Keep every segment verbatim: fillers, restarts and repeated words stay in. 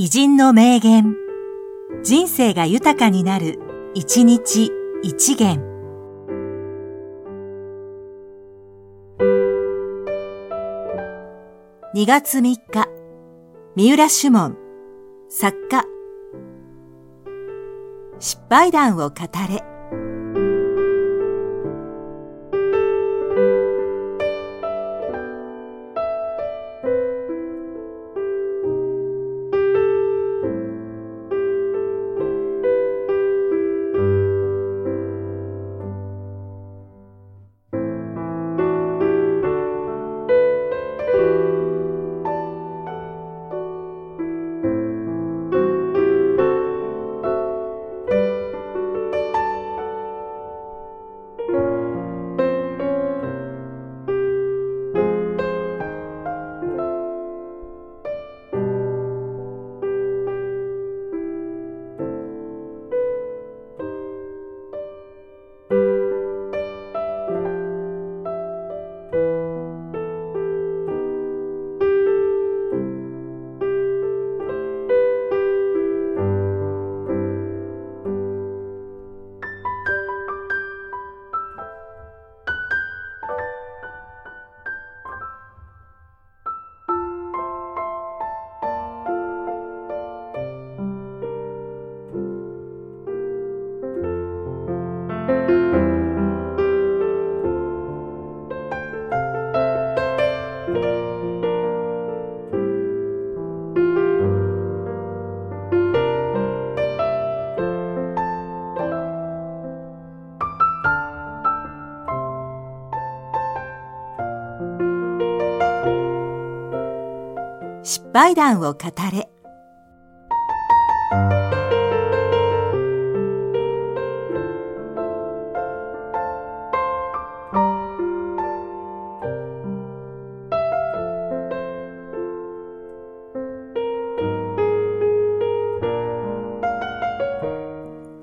偉人の名言。人生が豊かになる、一日一元。にがつみっか、三浦朱門、作家。失敗談を語れ。失敗談を語れ。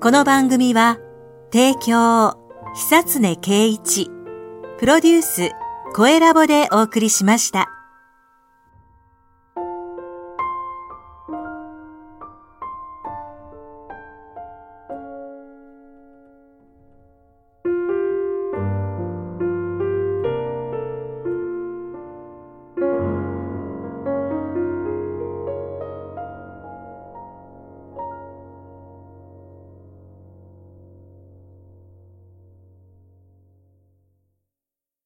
この番組は提供久常圭一、プロデュースKOELABでお送りしました。